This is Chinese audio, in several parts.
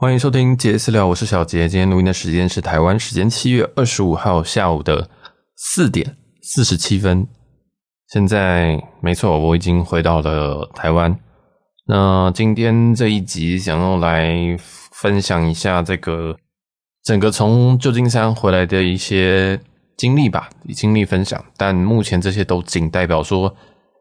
欢迎收听杰私聊，我是小杰。今天录音的时间是台湾时间7月25号下午的4点47分。现在没错，我已经回到了台湾。那今天这一集想要来分享一下这个整个从旧金山回来的一些经历吧，经历分享。但目前这些都仅代表说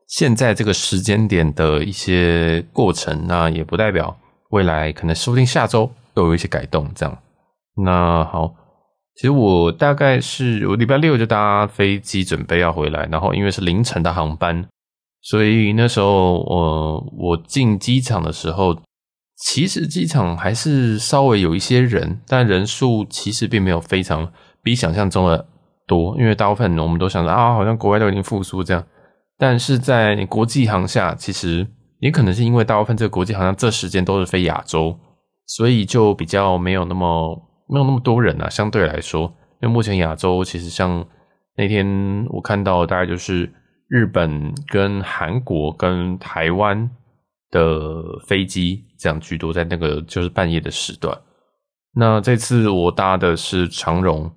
现在这个时间点的一些过程，那也不代表未来可能说不定下周都有一些改动这样。那好，其实我大概是我礼拜六就搭飞机准备要回来，然后因为是凌晨的航班，所以那时候我进机场的时候，其实机场还是稍微有一些人，但人数其实并没有非常比想象中的多，因为大部分我们都想着啊，好像国外都已经复苏这样，但是在国际航厦其实也可能是因为大部分这个国际航厦这时间都是飞亚洲，所以就比较没有那么多人啊，相对来说。因为目前亚洲其实像那天我看到大概就是日本跟韩国跟台湾的飞机这样居多，在那个就是半夜的时段。那这次我搭的是长荣，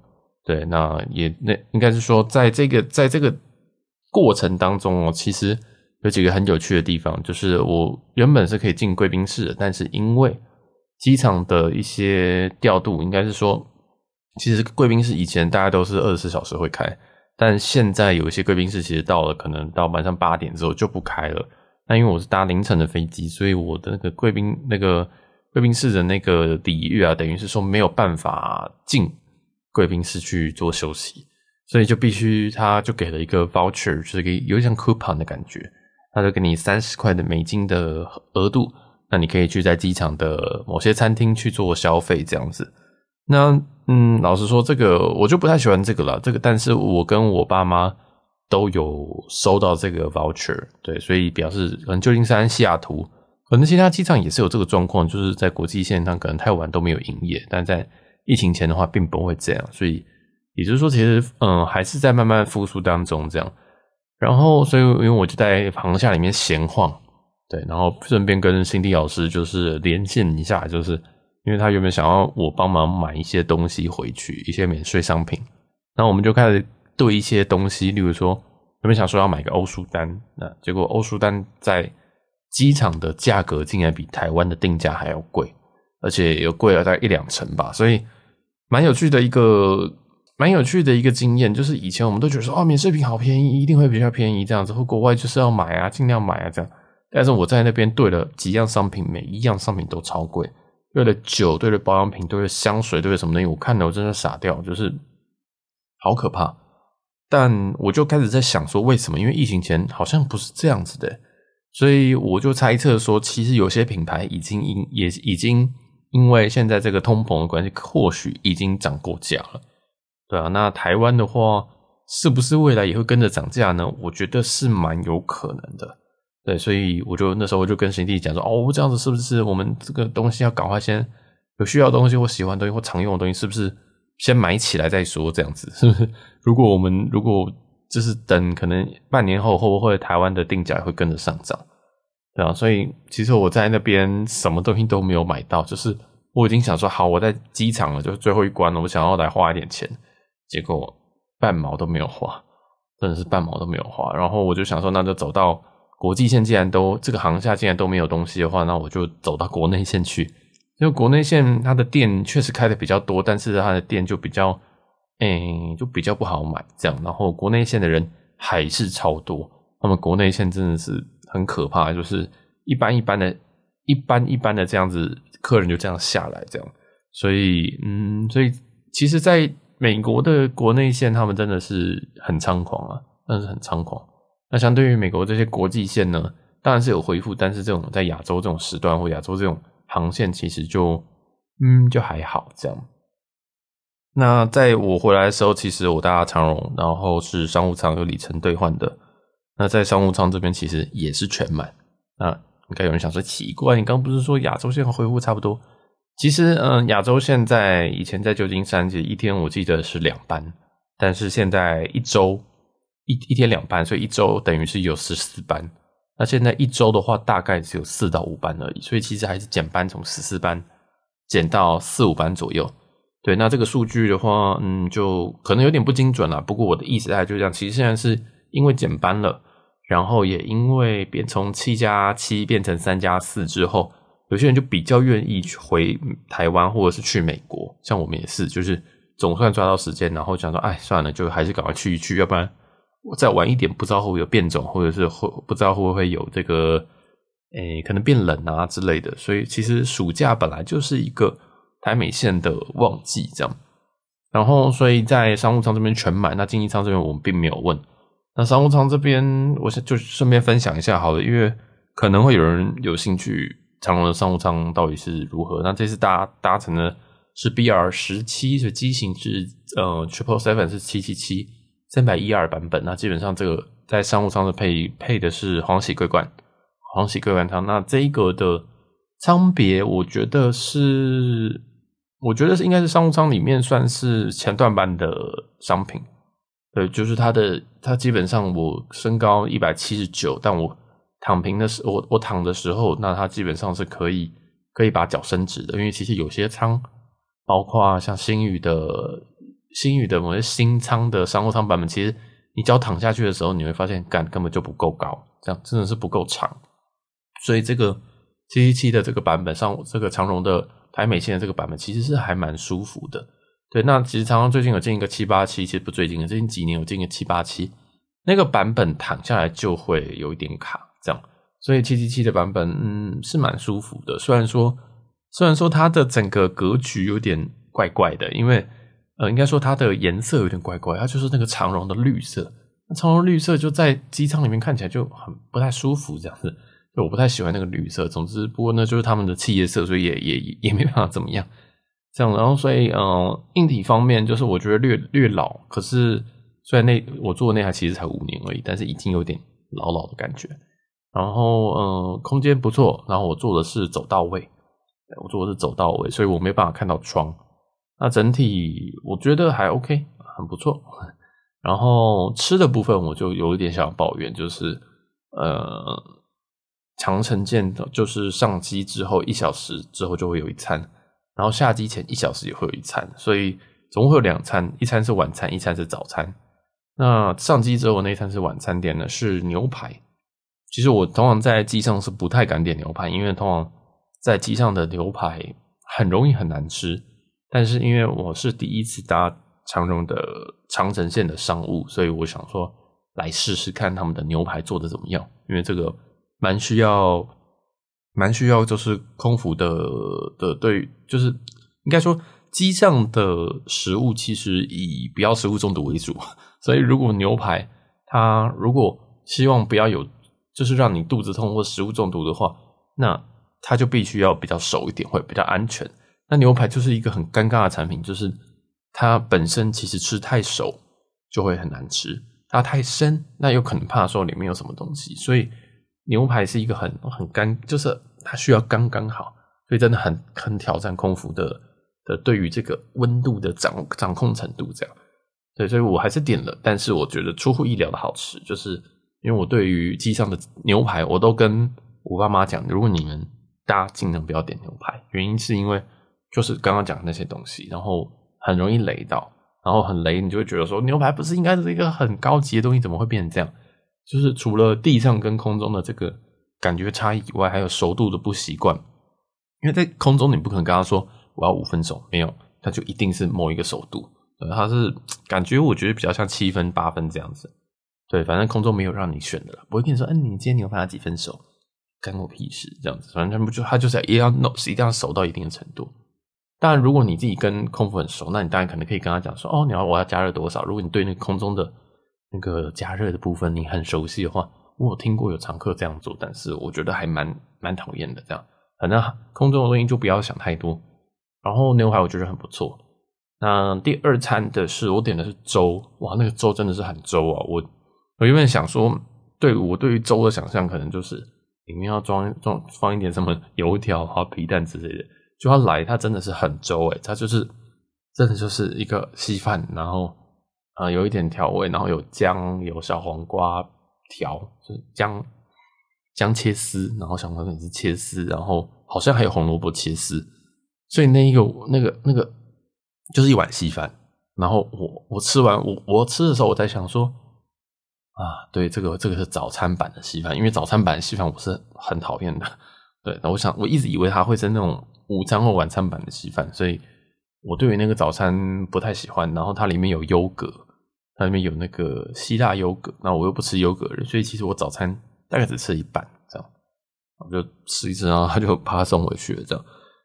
对，那应该是说在这个过程当中哦，其实有几个很有趣的地方，就是我原本是可以进贵宾室的，但是因为机场的一些调度，应该是说其实贵宾室以前大家都是24小时会开，但现在有一些贵宾室其实到了可能到晚上8点之后就不开了。那因为我是搭凌晨的飞机，所以我的那个贵宾室的那个礼遇啊，等于是说没有办法进贵宾室去做休息，所以就必须他就给了一个 voucher， 就是给有点像 coupon 的感觉，他就给你30块的美金的额度，那你可以去在机场的某些餐厅去做消费这样子。那老实说这个我就不太喜欢这个啦，这个但是我跟我爸妈都有收到这个 voucher， 对，所以表示可能旧金山、西雅图可能其他机场也是有这个状况，就是在国际线上可能太晚都没有营业，但在疫情前的话并不会这样，所以也就是说其实还是在慢慢复苏当中这样。然后所以因为我就在航厦里面闲晃，对，然后顺便跟新地老师就是连线一下，就是因为他原本想要我帮忙买一些东西回去，一些免税商品，然后我们就开始对一些东西，例如说原本想说要买个欧舒丹，那结果欧舒丹在机场的价格竟然比台湾的定价还要贵，而且有贵了大概1-2成吧，所以蛮有趣的一个经验，就是以前我们都觉得说免税品好便宜，一定会比较便宜这样子，或国外就是要买啊，尽量买啊这样。但是我在那边对了几样商品，每一样商品都超贵，对了酒，对了保养品，对了香水，对了什么东西，我看了我真的傻掉，就是好可怕。但我就开始在想说为什么，因为疫情前好像不是这样子的，所以我就猜测说其实有些品牌已经因为现在这个通膨的关系，或许已经涨过价了。对啊，那台湾的话是不是未来也会跟着涨价呢？我觉得是蛮有可能的。对，所以那时候我就跟新弟讲说这样子是不是我们这个东西要赶快先有需要的东西或喜欢的东西或常用的东西是不是先买起来再说这样子，是不是如果就是等可能半年后会不会台湾的定价会跟着上涨。对啊，所以其实我在那边什么东西都没有买到，就是我已经想说好我在机场了，就是最后一关了，我想要来花一点钱，结果半毛都没有花，真的是半毛都没有花。然后我就想说那就走到国际线，既然都这个航厦既然都没有东西的话，那我就走到国内线去。因为国内线它的店确实开的比较多，但是它的店就比较不好买这样，然后国内线的人还是超多。他们国内线真的是很可怕，就是一般的这样子客人就这样下来这样。所以其实在美国的国内线他们真的是很猖狂啊，但是很猖狂。那相对于美国这些国际线呢，当然是有恢复，但是这种在亚洲这种时段或亚洲这种航线其实就还好这样。那在我回来的时候，其实我搭长荣，然后是商务舱有里程兑换的。那在商务舱这边其实也是全满。那应该有人想说奇怪，你刚不是说亚洲线和恢复差不多？其实亚洲现在以前在旧金山其实一天我记得是2班，但是现在一周 一天2班，所以一周等于是有14班，那现在一周的话大概只有4到5班而已，所以其实还是减班，从14班减到4-5班左右。对，那这个数据的话，就可能有点不精准啦。不过我的意思大概就这样。其实现在是因为减班了，然后也因为从7+7变成3+4之后，有些人就比较愿意回台湾或者是去美国。像我们也是，就是总算抓到时间，然后想说，哎，算了，就还是赶快去一去，要不然我再晚一点，不知道会不会有变种，或者是不知道会不会有这个，可能变冷啊之类的。所以其实暑假本来就是一个台美线的旺季这样，然后所以在商务舱这边全满，那经济舱这边我们并没有问。那商务舱这边我就顺便分享一下好了，因为可能会有人有兴趣长荣的商务舱到底是如何。那这次搭乘的是 BR17， 所以机型是777是 777 312版本。那基本上这个在商务舱的配的是黄喜桂冠舱。那这一个的舱别我觉得是应该是商务舱里面算是前段班的商品。对，就是它基本上我身高179，但我躺的时候，那它基本上是可以把脚伸直的。因为其实有些舱，包括像新宇的某些新舱的商务舱版本，其实你脚躺下去的时候，你会发现根本就不够高，这样真的是不够长。所以这个777的这个版本上，这个长荣的台美线的这个版本其实是还蛮舒服的。对，那其实长荣最近有进一个787，其实不最近，最近几年有进一个787，那个版本躺下来就会有一点卡这样。所以777的版本是蛮舒服的，虽然说它的整个格局有点怪怪的，因为应该说它的颜色有点怪怪，它就是那个长荣的绿色。那长荣绿色就在机舱里面看起来就很不太舒服这样子。我不太喜欢那个绿色，总之不过呢就是他们的企业色，所以也没办法怎么样这样。然后所以硬体方面就是我觉得略老，可是虽然我做的那台其实才5年而已，但是已经有点老的感觉。然后空间不错，然后我坐的是走到位，所以我没办法看到窗。那整体我觉得还 OK， 很不错。然后吃的部分我就有一点想抱怨，就是长程舰就是上机之后1小时之后就会有一餐，然后下机前1小时也会有一餐，所以总共会有2餐，一餐是晚餐，一餐是早餐。那上机之后那一餐是晚餐，点的是牛排。其实我通常在机上是不太敢点牛排，因为通常在机上的牛排很容易很难吃，但是因为我是第一次搭长荣的长程线的商务，所以我想说来试试看他们的牛排做的怎么样，因为这个蛮需要就是空服的对，就是应该说机上的食物其实以不要食物中毒为主，所以如果牛排它如果希望不要有就是让你肚子痛或食物中毒的话，那它就必须要比较熟一点，会比较安全。那牛排就是一个很尴尬的产品，就是它本身其实吃太熟就会很难吃，它太生那有可能怕说里面有什么东西，所以牛排是一个很干，就是它需要刚刚好，所以真的很挑战空服的对于这个温度的掌控程度这样。对，所以我还是点了，但是我觉得出乎意料的好吃，就是因为我对于机上的牛排，我都跟我爸妈讲，如果你们大家尽量不要点牛排，原因是因为就是刚刚讲的那些东西，然后很容易雷到，然后很雷你就会觉得说牛排不是应该是一个很高级的东西，怎么会变成这样？就是除了地上跟空中的这个感觉差异以外，还有熟度的不习惯。因为在空中你不可能跟他说我要5分熟，没有，他就一定是某一个熟度。他是感觉我觉得比较像7分8分这样子。对，反正空中没有让你选的了，不会跟你说，你今天牛排要几分熟，干我屁事这样子。反正他就是一定要熟到一定的程度。当然，如果你自己跟空服很熟，那你当然可能可以跟他讲说，我要加热多少。如果你对那个空中的那个加热的部分你很熟悉的话，我有听过有常客这样做，但是我觉得还蛮讨厌的这样。反正空中的东西就不要想太多。然后牛排我觉得很不错。那第2餐的是我点的是粥，哇，那个粥真的是很粥啊！我原本想说，对于粥的想象可能就是里面要放一点什么油条和皮蛋之类的，就要来它真的是很粥欸，它就是真的就是一个稀饭，然后有一点调味，然后有姜，有小黄瓜条，就是姜切丝，然后小黄瓜也是切丝，然后好像还有红萝卜切丝，所以那个就是一碗稀饭。然后我吃完，我吃的时候我在想说，啊，对，这个是早餐版的稀饭，因为早餐版的稀饭我是很讨厌的。对，那我一直以为它会是那种午餐或晚餐版的稀饭，所以我对于那个早餐不太喜欢。然后它里面有优格，它里面有那个希腊优格，那我又不吃优格的，所以其实我早餐大概只吃一半这样，我就吃一吃，然后他就把它送回去了这样。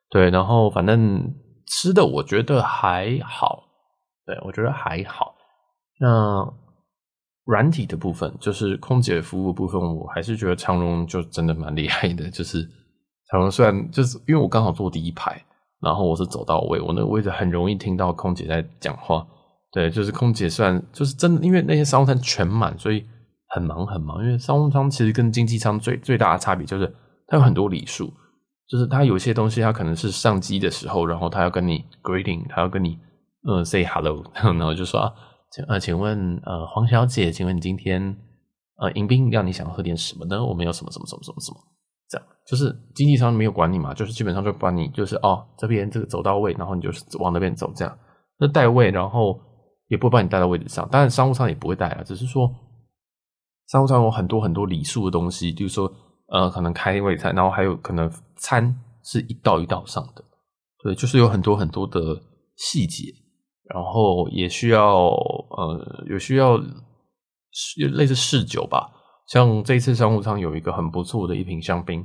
对，然后反正吃的我觉得还好，对，我觉得还好。那软体的部分，就是空姐服务的部分，我还是觉得长荣就真的蛮厉害的。就是长荣虽然就是因为我刚好坐第一排，然后我是走到位，我那个位置很容易听到空姐在讲话。对，就是空姐虽然就是真的，因为那些商务舱全满，所以很忙。因为商务舱其实跟经济舱最大的差别就是它有很多礼数，就是它有些东西它可能是上机的时候，然后它要跟你 greeting， 它要跟你say hello， 然后就说啊，请问黄小姐，请问你今天迎宾饮料你想喝点什么呢？我们有什么这样，就是经济舱没有管你嘛，就是基本上就把你就是哦这边这个走到位，然后你就是往那边走这样，那带位，然后也不会把你带到位置上。当然商务舱也不会带啦，只是说商务舱有很多礼数的东西，就是说可能开胃餐，然后还有可能餐是一道一道上的，对，就是有很多的细节，然后也需要类似试酒吧，像这一次商务舱有一个很不错的一瓶香槟，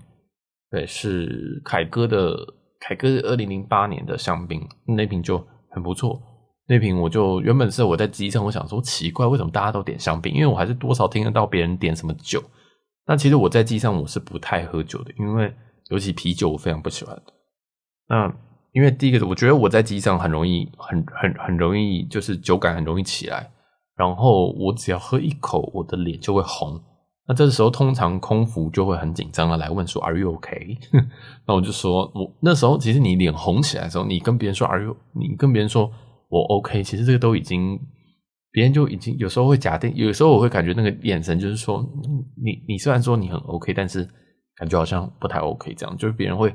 对，是凯哥2008年的香槟，那瓶就很不错。那瓶我就原本是我在机上，我想说奇怪为什么大家都点香槟，因为我还是多少听得到别人点什么酒。那其实我在机上我是不太喝酒的，因为尤其啤酒我非常不喜欢。那因为第一个我觉得我在机上很容易就是酒感很容易起来，然后我只要喝一口我的脸就会红，那这时候通常空服就会很紧张的来问说 Are you okay？ 那我就说我那时候其实你脸红起来的时候，你跟别人说 Are you， 你跟别人说我 OK， 其实这个都已经别人就已经有时候会假定，有时候我会感觉那个眼神就是说你虽然说你很 OK， 但是感觉好像不太 OK 这样，就是别人会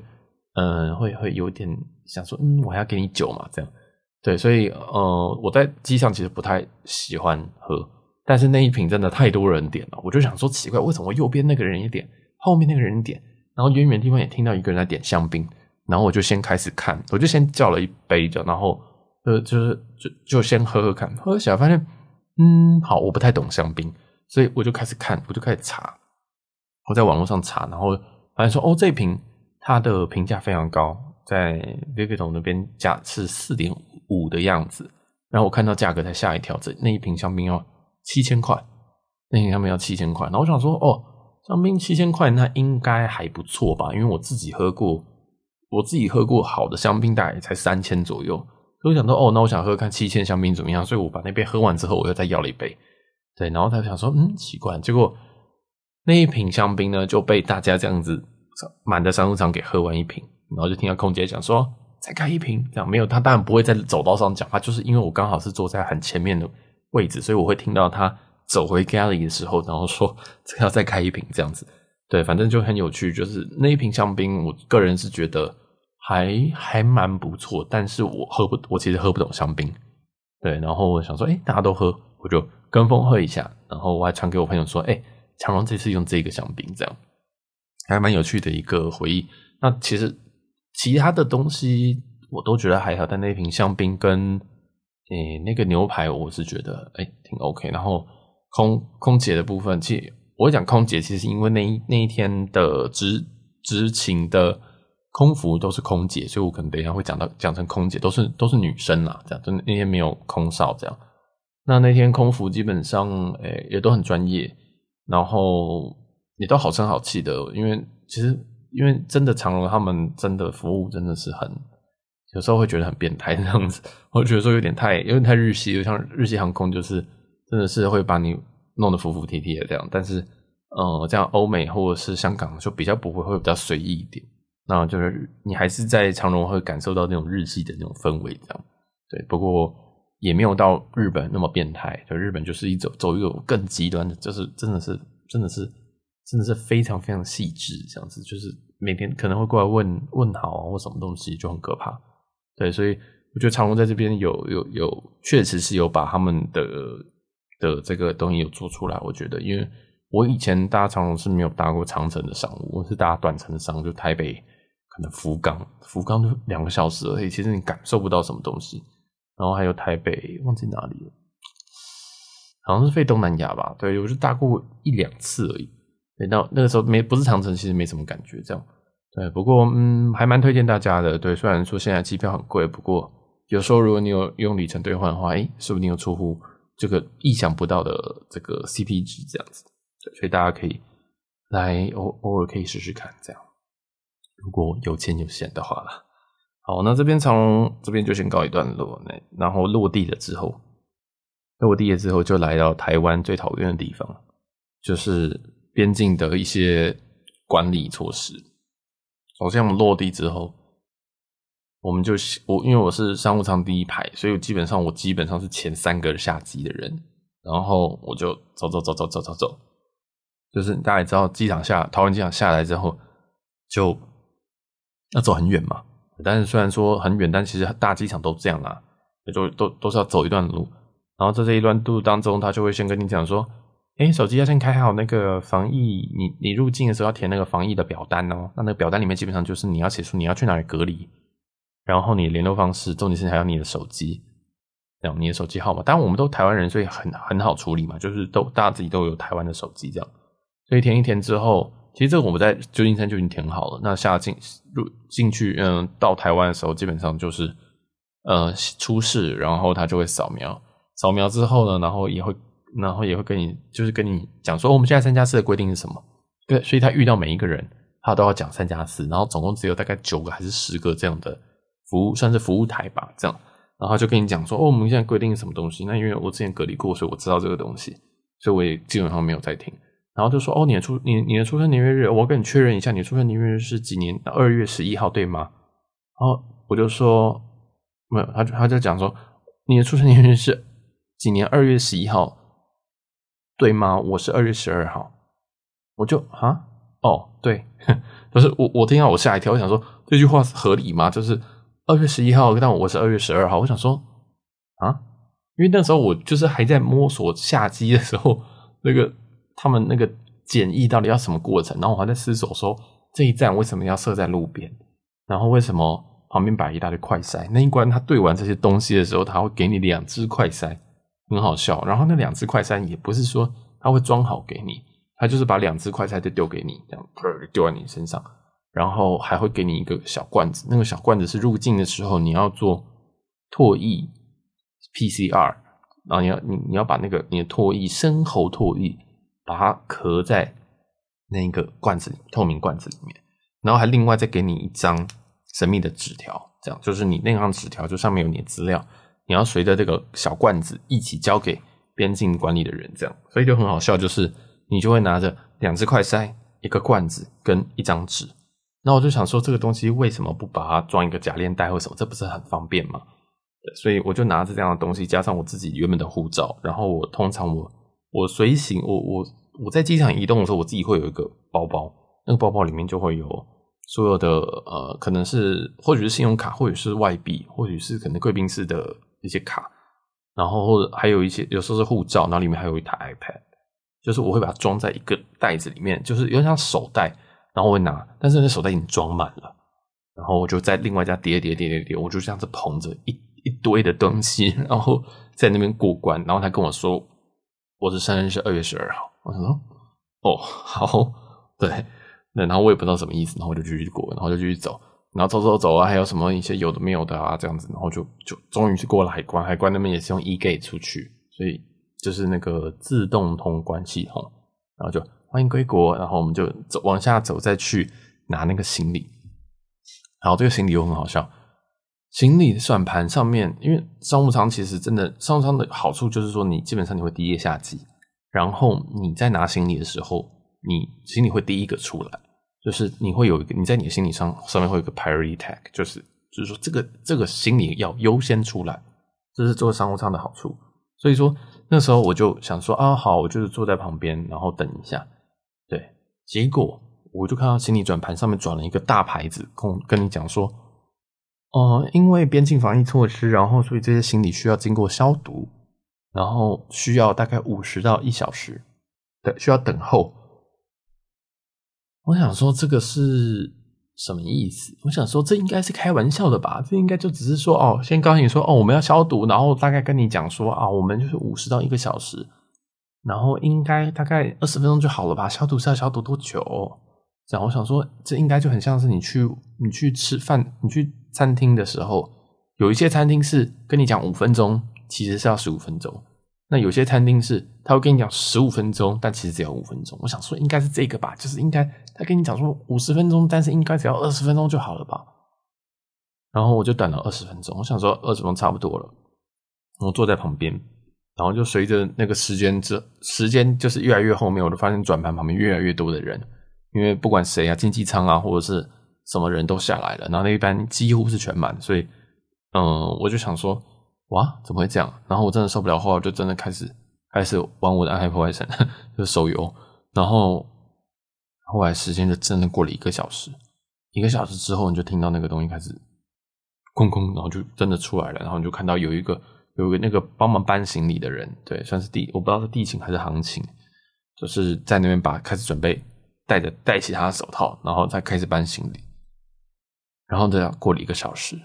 会有点想说我还要给你酒嘛这样。对，所以我在机上其实不太喜欢喝，但是那一瓶真的太多人点了，我就想说奇怪为什么右边那个人也点，后面那个人也点，然后远远地方也听到一个人在点香槟，然后我就先开始看，我就先叫了一杯的，然后就先喝看，喝起来发现好，我不太懂香槟，所以我就开始看，我就开始查，我在网络上查，然后发现说这瓶它的评价非常高，在 Vivino 那边价是 4.5 的样子，然后我看到价格才吓一跳，那一瓶香槟要7000块，那瓶香槟要7000块，然后我想说香槟7000块那应该还不错吧，因为我自己喝过好的香槟大概才3000左右。所以我想到那我想喝看7000香槟怎么样，所以我把那杯喝完之后我又再要了一杯，对，然后他想说奇怪，结果那一瓶香槟呢就被大家这样子满的商务舱给喝完一瓶，然后就听到空姐讲说再开一瓶这样，没有，他当然不会在走道上讲，他就是因为我刚好是坐在很前面的位置，所以我会听到他走回 galley 的时候然后说这要再开一瓶这样子。对，反正就很有趣，就是那一瓶香槟我个人是觉得还蛮不错，但是我其实喝不懂香槟，对，然后我想说大家都喝，我就跟风喝一下，然后我还传给我朋友说长荣这次用这个香槟这样，还蛮有趣的一个回忆。那其实其他的东西我都觉得还好，但那瓶香槟跟那个牛排我是觉得挺 OK。 然后空姐的部分，其实我讲空姐其实因为那一天的执勤的空服都是空姐，所以我可能等一下会讲成空姐，都是女生啦，这样，就那天没有空少这样。那天空服基本上也都很专业，然后也都好声好气的，因为真的长荣他们真的服务真的是很，有时候会觉得很变态这样子，我觉得说有点太日系，就像日系航空就是真的是会把你弄得服服帖帖这样，但是这样欧美或者是香港就比较不会比较随意一点。那就是你还是在长荣会感受到那种日系的那种氛围这样，对，不过也没有到日本那么变态，就日本就是走一个更极端的，就是真的是非常非常细致这样子，就是每天可能会过来问问好啊或什么东西，就很可怕。对，所以我觉得长荣在这边有确实是有把他们的这个东西有做出来。我觉得因为我以前搭长荣是没有搭过长程的商务，我是搭短程的商务，就台北可能福冈就2个小时而已，其实你感受不到什么东西。然后还有台北忘记哪里了，好像是飞东南亚吧，对，我就搭过1-2次而已。对，那个时候不是长程，其实没什么感觉这样。对，不过还蛮推荐大家的。对，虽然说现在机票很贵，不过有时候如果你有用里程兑换的话，说不定有出乎这个意想不到的这个 CP 值这样子。对，所以大家可以来偶尔可以试试看这样。如果有钱有闲的话啦。好，那这边长荣这边就先告一段落，然后落地了之后就来到台湾最讨厌的地方，就是边境的一些管理措施。首先我们落地之后，因为我是商务舱第一排，所以我基本上是前3个下机的人，然后我就走，就是大家也知道桃园机场下来之后就要走很远嘛，但是虽然说很远，但其实大机场都这样啦，都是要走一段路。然后在这一段路当中，他就会先跟你讲说，手机要先开好那个防疫，你入境的时候要填那个防疫的表单哦。那表单里面基本上就是你要写出你要去哪里隔离，然后你联络方式，重点是还有你的手机，这样你的手机号码。当然我们都台湾人，所以很好处理嘛，就是大家自己都有台湾的手机这样。所以填一填之后，其实这个我们在旧金山就已经填好了。那进去，到台湾的时候，基本上就是出示，然后他就会扫描。扫描之后呢，然后也会跟你讲说，我们现在3+4的规定是什么？对，所以他遇到每一个人，他都要讲3+4，然后总共只有大概9个还是10个这样的服务，算是服务台吧，这样。然后就跟你讲说，我们现在规定是什么东西？那因为我之前隔离过，所以我知道这个东西，所以我也基本上没有在听。然后就说，你的出生年月日，我要跟你确认一下，你出生年月日是几年？2月11号对吗？然后我就说，没有，他就讲说，你的出生年月日是几年2月11号对吗？我是2月12号。我就对。就是我听到我吓一跳，我想说这句话合理吗？就是2月11号但我是2月12号。我想说因为那时候我就是还在摸索下机的时候，那个他们那个检疫到底要什么过程，然后我还在思索说这一站为什么要设在路边，然后为什么旁边摆一大堆快筛。那一关他对完这些东西的时候，他会给你2只快筛，很好笑。然后那2只快筛也不是说他会装好给你，他就是把2只快筛就丢给你，这样丢在你身上，然后还会给你一个小罐子，那个小罐子是入境的时候你要做唾液 PCR， 然后你要把那个你的唾液深喉唾液把它咳在那个罐子里，透明罐子里面，然后还另外再给你一张神秘的纸条，这样就是你那张纸条就上面有你的资料。你要随着这个小罐子一起交给边境管理的人这样。所以就很好笑，就是你就会拿着2只快筛，1个罐子跟1张纸。那我就想说这个东西为什么不把它装一个假链带或什么，这不是很方便吗？所以我就拿着这样的东西，加上我自己原本的护照，然后我通常我随行，我在机场移动的时候，我自己会有一个包包，那个包包里面就会有所有的可能是或许是信用卡，或许是外币，或许是可能贵宾室的一些卡，然后或者还有一些有时候是护照，然后里面还有一台 iPad， 就是我会把它装在一个袋子里面，就是有点像手袋，然后我会拿，但是那手袋已经装满了，然后我就在另外一家叠，我就这样子捧着一堆的东西，然后在那边过关，然后他跟我说我的生日是2月12号，我想说好，对，然后我也不知道什么意思，然后我就继续过，然后就继续走。然后走啊，还有什么一些有的没有的啊，这样子，然后就终于是过了海关，海关那边也是用 eGate 出去，所以就是那个自动通关系统，然后就欢迎归国，然后我们就往下走，再去拿那个行李。然后这个行李又很好笑，行李算盘上面，因为商务舱其实真的商务舱的好处就是说，你基本上你会第一页下机，然后你在拿行李的时候，你行李会第一个出来。就是你会有一个，你在你的行李上面会有一个 priority tag， 就是说这个行李要优先出来，这是坐商务舱的好处。所以说那时候我就想说好，我就是坐在旁边然后等一下，对。结果我就看到行李转盘上面转了一个大牌子，跟你讲说因为边境防疫措施，然后所以这些行李需要经过消毒，然后需要大概50到1小时的需要等候。我想说这个是什么意思？我想说这应该是开玩笑的吧？这应该就只是说哦，先告诉你说哦，我们要消毒，然后大概跟你讲说啊，我们就是50到1个小时，然后应该大概20分钟就好了吧？消毒是要消毒多久？这样我想说，这应该就很像是你去吃饭，你去餐厅的时候，有一些餐厅是跟你讲5分钟，其实是要15分钟。那有些餐厅是他会跟你讲15分钟，但其实只有5分钟。我想说应该是这个吧，就是应该他跟你讲说50分钟，但是应该只要20分钟就好了吧。然后我就等了20分钟，我想说20分钟差不多了。我坐在旁边，然后就随着那个时间就是越来越后面，我就发现转盘旁边越来越多的人，因为不管谁啊，经济舱啊或者是什么人都下来了，然后那一班几乎是全满，所以我就想说。哇，怎么会这样？然后我真的受不了，后来我就真的开始玩我的暗黑破坏神，就是手游。然后后来时间就真的过了1个小时，1个小时之后你就听到那个东西开始空空，然后就真的出来了，然后你就看到有一个那个帮忙搬行李的人，对，算是我不知道是地勤还是航勤，就是在那边开始准备戴起他的手套，然后再开始搬行李。然后再过了1个小时。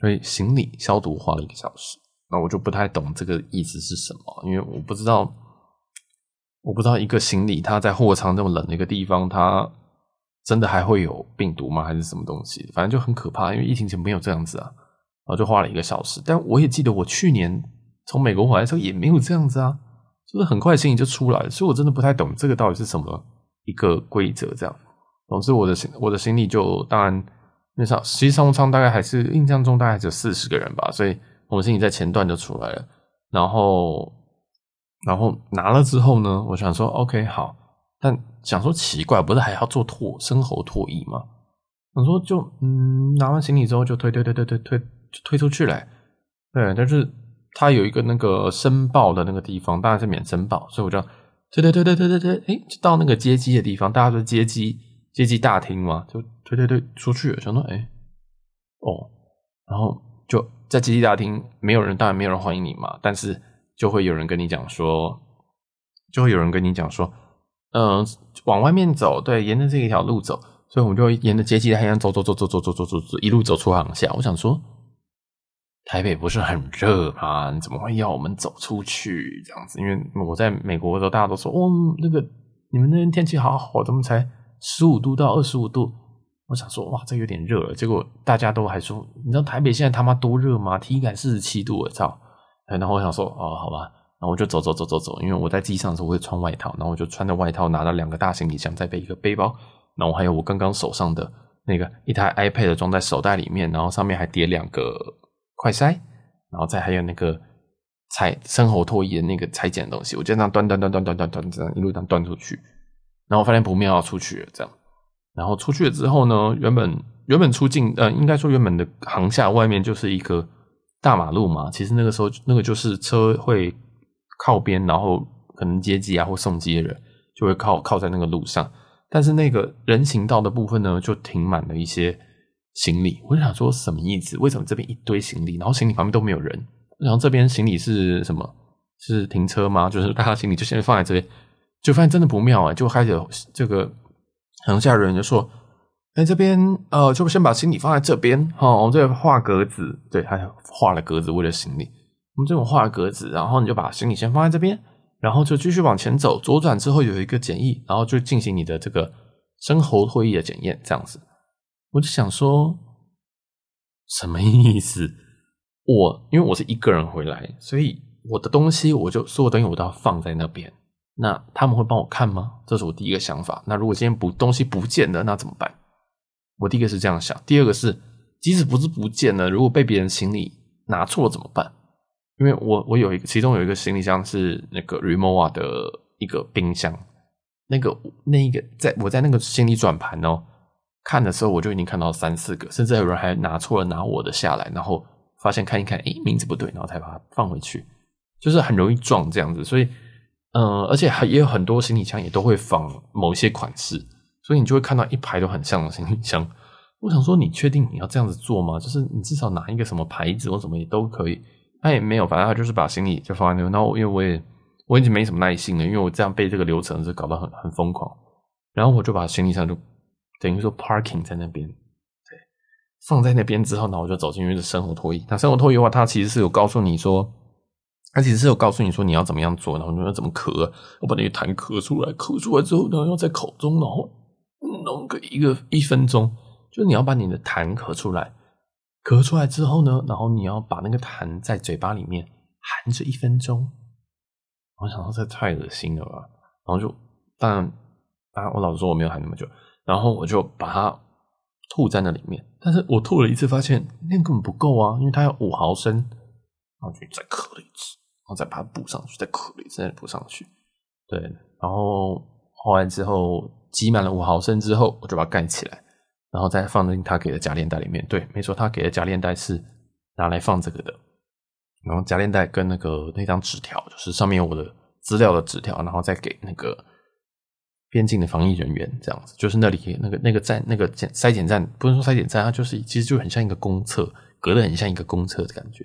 所以行李消毒花了1个小时，那我就不太懂这个意思是什么，因为我不知道一个行李它在货仓这么冷的一个地方，它真的还会有病毒吗？还是什么东西？反正就很可怕，因为疫情前没有这样子啊，然后就花了1个小时。但我也记得我去年从美国回来的时候也没有这样子啊，就是很快行李就出来了，所以我真的不太懂这个到底是什么一个规则这样。总之我的行李就当然。那其实商务舱大概还是印象中大概只有40个人吧，所以我们行李在前段就出来了。然后拿了之后呢，我想说 OK 好，但想说奇怪，不是还要做生喉唾液吗？想说就拿完行李之后就推出去了。对，但是它有一个那个申报的那个地方，当然是免申报，所以我就推，就到那个接机的地方，大家说接机大厅嘛，就推出去了，想到然后就在接机大厅，当然没有人欢迎你嘛，但是就会有人跟你讲说往外面走，对，沿着这一条路走，所以我们就沿着接机大厅走，一路走出航厦。我想说台北不是很热吗？你怎么会要我们走出去这样子？因为我在美国的时候大家都说那个你们那边天气好好，怎么才15度到25度，我想说哇，这有点热了。结果大家都还说，你知道台北现在他妈多热吗？体感47度，我操！然后我想说哦，好吧，然后我就走，因为我在机上的时候会穿外套，然后我就穿着外套拿了2个大行李箱，再背一个背包，然后还有我刚刚手上的那个一台 iPad 装在手袋里面，然后上面还叠2个快筛，然后再还有那个生喉唾液的那个裁剪的东西，我就这样端这样一路端出去。然后发现不妙，要出去了这样。然后出去了之后呢，原本出境应该说原本的航厦外面就是一个大马路嘛。其实那个时候那个就是车会靠边，然后可能接机啊或送机的人就会靠在那个路上。但是那个人行道的部分呢，就停满了一些行李。我就想说什么意思？为什么这边一堆行李，然后行李旁边都没有人？然后这边行李是什么？是停车吗？就是大家行李就先放在这边。就发现真的不妙就开始这个航厦人就说：“这边就先把行李放在这边我们这边画格子，对，还画了格子为了行李。我们这边画了格子，然后你就把行李先放在这边，然后就继续往前走，左转之后有一个检疫，然后就进行你的这个生喉唾液的检验，这样子。”我就想说，什么意思？因为我是一个人回来，所以我的东西所有东西我都要放在那边。那他们会帮我看吗？这是我第一个想法。那如果今天东西不见了，那怎么办？我第一个是这样想，第二个是，即使不是不见了，如果被别人行李拿错了怎么办？因为我其中有一个行李箱是那个 Rimowa 的一个冰箱，那个我在那个行李转盘看的时候，我就已经看到3、4个，甚至有人还拿错了拿我的下来，然后发现看一看，名字不对，然后才把它放回去，就是很容易撞这样子，所以。而且也有很多行李箱也都会仿某些款式，所以你就会看到一排都很像的行李箱。我想说你确定你要这样子做吗？就是你至少拿一个什么牌子或什么也都可以。他也没有，反正他就是把行李就放在那边。然后因为我已经没什么耐心了，因为我这样被这个流程是搞得很疯狂。然后我就把行李箱就等于说 parking 在那边，对，放在那边之后，那我就走进去的生活拖衣。那生活拖衣的话，它其实是有告诉你说，你要怎么样做，然后你要怎么咳，我把那个痰咳出来，咳出来之后，然后要在口中，然后弄个1分钟，就是你要把你的痰咳出来，咳出来之后呢，然后你要把那个痰在嘴巴里面含着1分钟。我想到这太恶心了吧，然后就当然我老实说我没有喊那么久，然后我就把它吐在那里面，但是我吐了一次发现那根本不够啊，因为它要5毫升，然后就再咳了一次，然后再把它补上去，再咳了一次，再补上去，对，然后后来之后挤满了5毫升之后，我就把它盖起来，然后再放进他给的夹链袋里面，对，没错，他给的夹链袋是拿来放这个的，然后夹链袋跟那张纸条，就是上面有我的资料的纸条，然后再给那个边境的防疫人员，这样子，就是那里那个站那个筛检站，不是说筛检站，它就是其实就很像一个公厕，隔得很像一个公厕的感觉。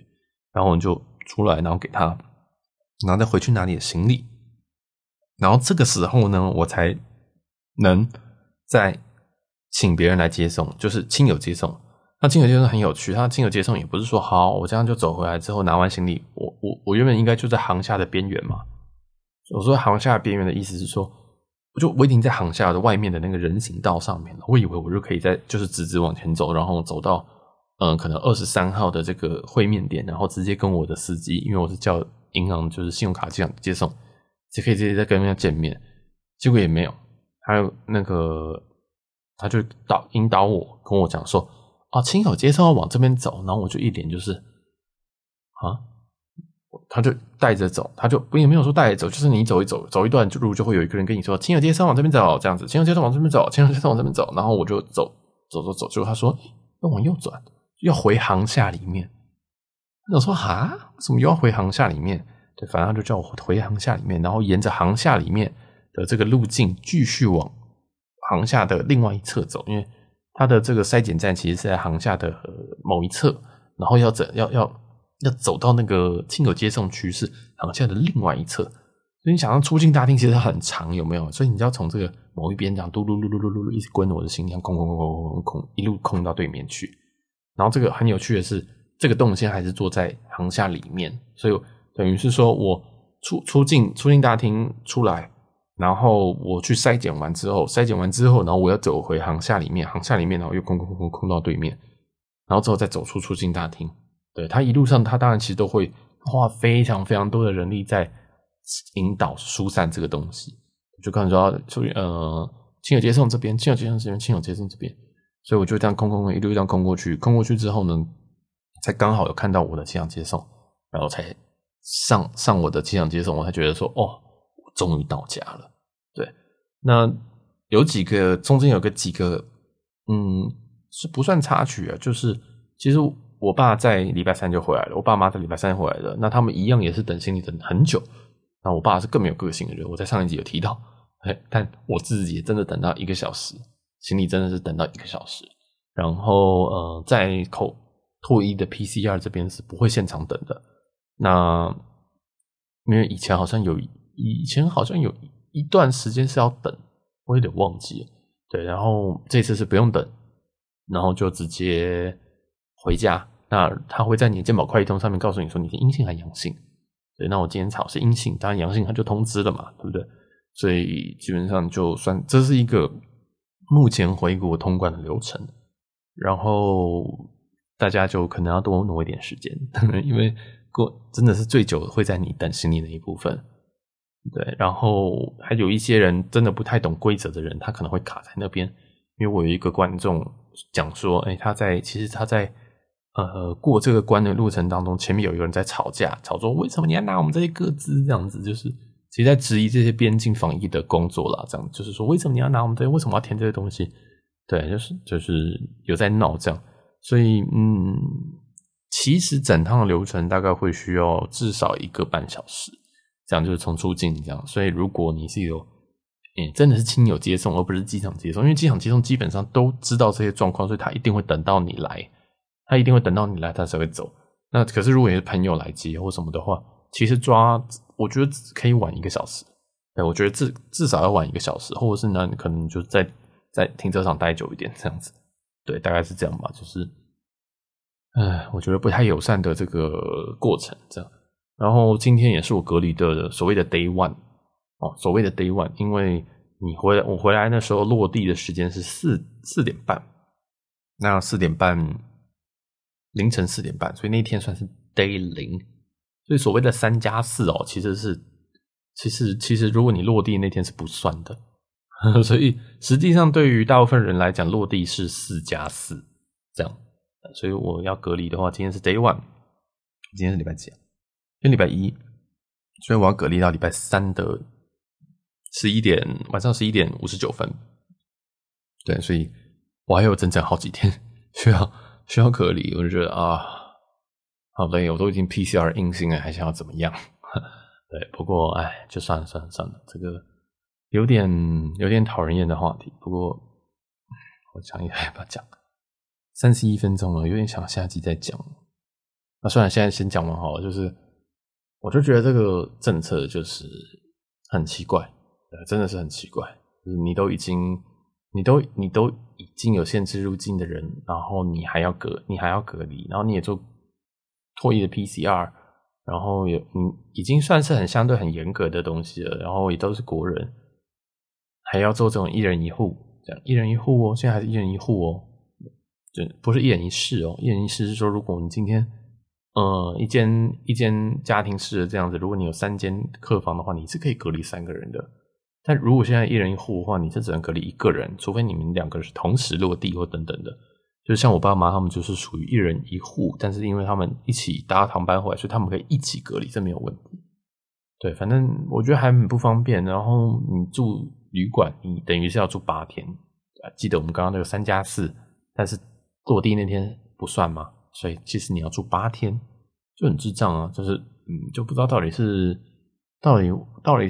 然后我们就出来，然后给他，然后再回去拿你的行李。然后这个时候呢，我才能再请别人来接送，就是亲友接送。那亲友接送很有趣，他亲友接送也不是说好，我这样就走回来之后拿完行李，我原本应该就在航厦的边缘嘛。我说航厦边缘的意思是说。我已经在航厦的外面的那个人行道上面了，我以为我就可以就是直往前走，然后走到可能23号的这个会面点，然后直接跟我的司机，因为我是叫银行就是信用卡接送，就可以直接再跟人家见面。结果也没有，还有他就引导我跟我讲说啊，亲友接送要往这边走，然后我就一脸就是啊。他就带着走，他就也没有说带着走，就是你走一段路就会有一个人跟你说亲友接送往这边走，这样子，亲友接送往这边走，亲友接送往这边走，然后我就走，结果他说要往右转，要回航厦里面。我说哈，为什么又要回航厦里面？对，反正他就叫我回航厦里面，然后沿着航厦里面的这个路径继续往航厦的另外一侧走，因为他的这个筛检站其实是在航厦的某一侧，然后要走到那个亲友接送区是航厦的另外一侧，所以你想要出境大厅其实很长，有没有？所以你就要从这个某一边这样嘟噜噜噜噜噜一直滚我的行李，空一路空到对面去。然后这个很有趣的是，这个动线还是坐在航厦里面，所以等于是说我出境大厅出来，然后我去筛检完之后，然后我要走回航厦里面，然后又空到对面，然后之后再走出境大厅。对，他一路上，他当然其实都会花非常非常多的人力在引导疏散这个东西。就刚才说，亲友接送这边，亲友接送这边，亲友接送这边，所以我就这样一路这样空过去之后呢，才刚好有看到我的亲友接送，然后才上我的亲友接送，我才觉得说，哦，我终于到家了。对，那有几个中间有个几个，是不算插曲啊，就是其实。我爸在礼拜三就回来了，我爸妈在礼拜三回来了，那他们一样也是等行李等很久。那我爸是更没有个性的人，我在上一集有提到，但我自己也真的等到1个小时，行李真的是等到1个小时。然后在脱衣的 PCR 这边是不会现场等的，那因为以前好像有一段时间是要等，我有点忘记了。对，然后这次是不用等，然后就直接回家，那他会在你的健保快易通上面告诉你说你是阴性还是阳性。对，那我今天查是阴性，当然阳性他就通知了嘛，对不对？所以基本上就算这是一个目前回国通关的流程，然后大家就可能要多挪一点时间，因为真的是最久会在你等行李的一部分。对，然后还有一些人真的不太懂规则的人，他可能会卡在那边，因为我有一个观众讲说，他在。过这个关的路程当中，前面有一个人在吵架，吵说为什么你要拿我们这些个资，这样子，就是其实在质疑这些边境防疫的工作啦，这样就是说为什么你要拿我们这些，为什么要填这些东西？对，就是有在闹这样，所以其实整趟的流程大概会需要至少1个半小时，这样就是从出境这样，所以如果你是有真的是亲友接送，而不是机场接送，因为机场接送基本上都知道这些状况，所以他一定会等到你来，他才会走。那可是如果你是朋友来接或什么的话，其实抓我觉得可以晚1个小时，对，我觉得至少要晚1个小时，或者是呢可能就在停车场待久一点这样子，对，大概是这样吧，就是我觉得不太友善的这个过程这样。然后今天也是我隔离的所谓的 day one， 所谓的 day one， 因为我回来那时候落地的时间是4点半，那凌晨4点半，所以那天算是 day 0，所以所谓的3+4其实是其实如果你落地那天是不算的，所以实际上对于大部分人来讲，落地是4+4这样。所以我要隔离的话，今天是 day 1， 今天是礼拜几啊？因为礼拜一，所以我要隔离到礼拜3的晚上11点59分。对，所以我还有整整好几天需要隔离，我就觉得啊，好累，我都已经 PCR 阴性了，还想要怎么样？对，不过就算了，这个有点讨人厌的话题。不过我讲也害怕讲，31分钟了，有点想下集再讲。那算了，现在先讲完好了。就是我就觉得这个政策就是很奇怪，真的是很奇怪。就是你都已经有限制入境的人，然后你还要隔离，然后你也做唾液的 PCR， 然后已经算是很相对很严格的东西了，然后也都是国人，还要做这种1人1户，这样1人1户现在还是1人1户就不是1人1室1人1室是说如果你今天一间家庭式的这样子，如果你有3间客房的话，你是可以隔离3个人的。但如果现在1人1户的话，你是只能隔离1个人，除非你们2个是同时落地或等等的。就像我爸妈他们就是属于1人1户，但是因为他们一起搭航班回来，所以他们可以一起隔离，这没有问题。对，反正我觉得还很不方便。然后你住旅馆，你等于是要住8天。记得我们刚刚那个3+4，但是落地那天不算嘛，所以其实你要住8天，就很智障啊！就是就不知道到底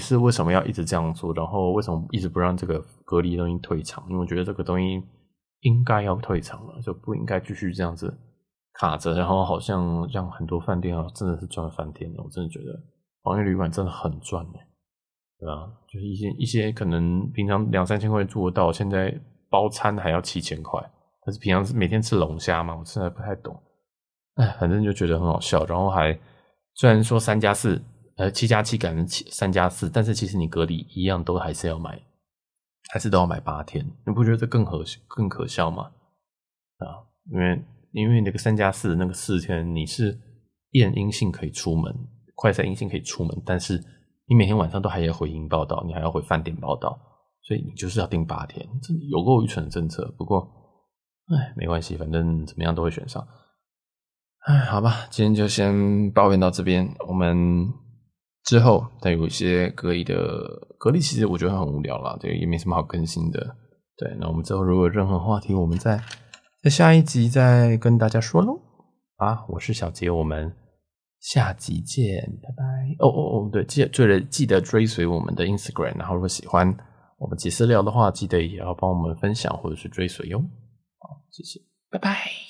是为什么要一直这样做，然后为什么一直不让这个隔离东西退场？因为我觉得这个东西应该要退场了，就不应该继续这样子卡着，然后好像让很多饭店真的是赚翻天了。我真的觉得防疫旅馆真的很赚的，对吧？就是一些可能平常2-3千块住得到，现在包餐还要7000块，但是平常每天吃龙虾嘛，我真的不太懂。反正就觉得很好笑，然后还虽然说3+4。7+7改成3+4，但是其实你隔离一样都还是都要买8天，你不觉得这更可笑吗？啊，因为那个3+4那个4天你是验阴性可以出门，快筛阴性可以出门，但是你每天晚上都还要回营报道，你还要回饭店报道，所以你就是要定8天，这有够愚蠢的政策。不过没关系，反正怎么样都会选上。好吧，今天就先抱怨到这边，我们之后再有一些隔离其实我觉得很无聊啦，对，也没什么好更新的。对，那我们之后如果有任何话题，我们在下一集再跟大家说咯。我是小杰，我们下集见，拜拜。对，记得追随我们的 Instagram， 然后如果喜欢我们杰私聊的话，记得也要帮我们分享或者是追随哟。好，谢谢，拜拜。